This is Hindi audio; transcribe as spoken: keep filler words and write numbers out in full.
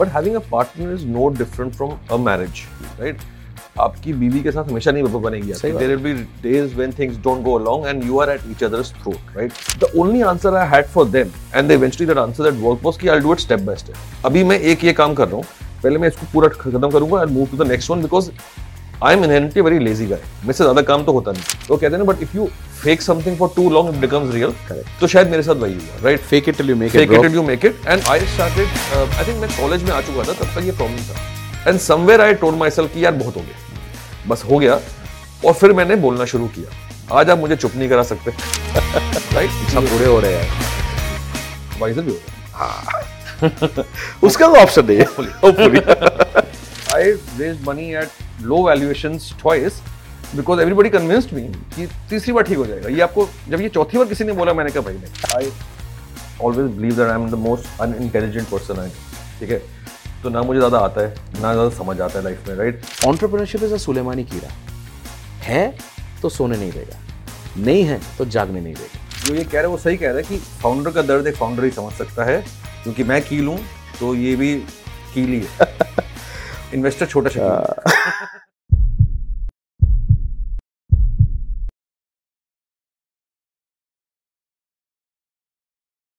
But having a partner is no different from a marriage, right? आपकी बीवी के साथ हमेशा नहीं बब्बा बनेगी, there will be days when things don't go along and you are at each others throat, right? The only answer I had for them and they eventually that answer that work was कि I will do it step by step. अभी मैं एक ये काम कर रहा हूं, पहले मैं इसको पूरा खत्म करूंगा and move to the next one because I am inherently very lazy guy, मुझसे ज्यादा काम तो होता नहीं. तो कहते हैं but if you fake something for too long it becomes real. तो शायद मेरे साथ वही हुआ, right? Fake it till you make it, fake it till you make it. And I started, I think मैं कॉलेज में आ चुका था तब तक ये प्रॉब्लम था, and somewhere I told my self कि यार बहुत हो गया, बस हो गया. और फिर मैंने बोलना शुरू किया, आज आप मुझे चुप नहीं करा सकते, राइट? इतना बुरे हो रहे हैं, वाइजर भी हो रहे हैं, उसका ऑप्शन दे. I raised money at low valuations twice because everybody convinced me कि तीसरी बार ठीक हो जाएगा ये आपको. जब ये चौथी बार किसी ने बोला मैंने कहा भाई नहीं. I always believe that I am the most unintelligent person I am. ठीक है, तो ना मुझे ज़्यादा आता है ना ज़्यादा समझ आता है लाइफ में, राइट? Entrepreneurship is a सुलेमानी कीड़ा है, तो सोने नहीं देगा, नहीं है तो जागने नहीं देगा. जो ये कह रहे हैं वो सही कह रहे हैं कि फाउंडर का दर्द एक फाउंडर ही समझ सकता है, क्योंकि मैं कील हूँ तो ये भी कील ही है. इन्वेस्टर छोटा शकील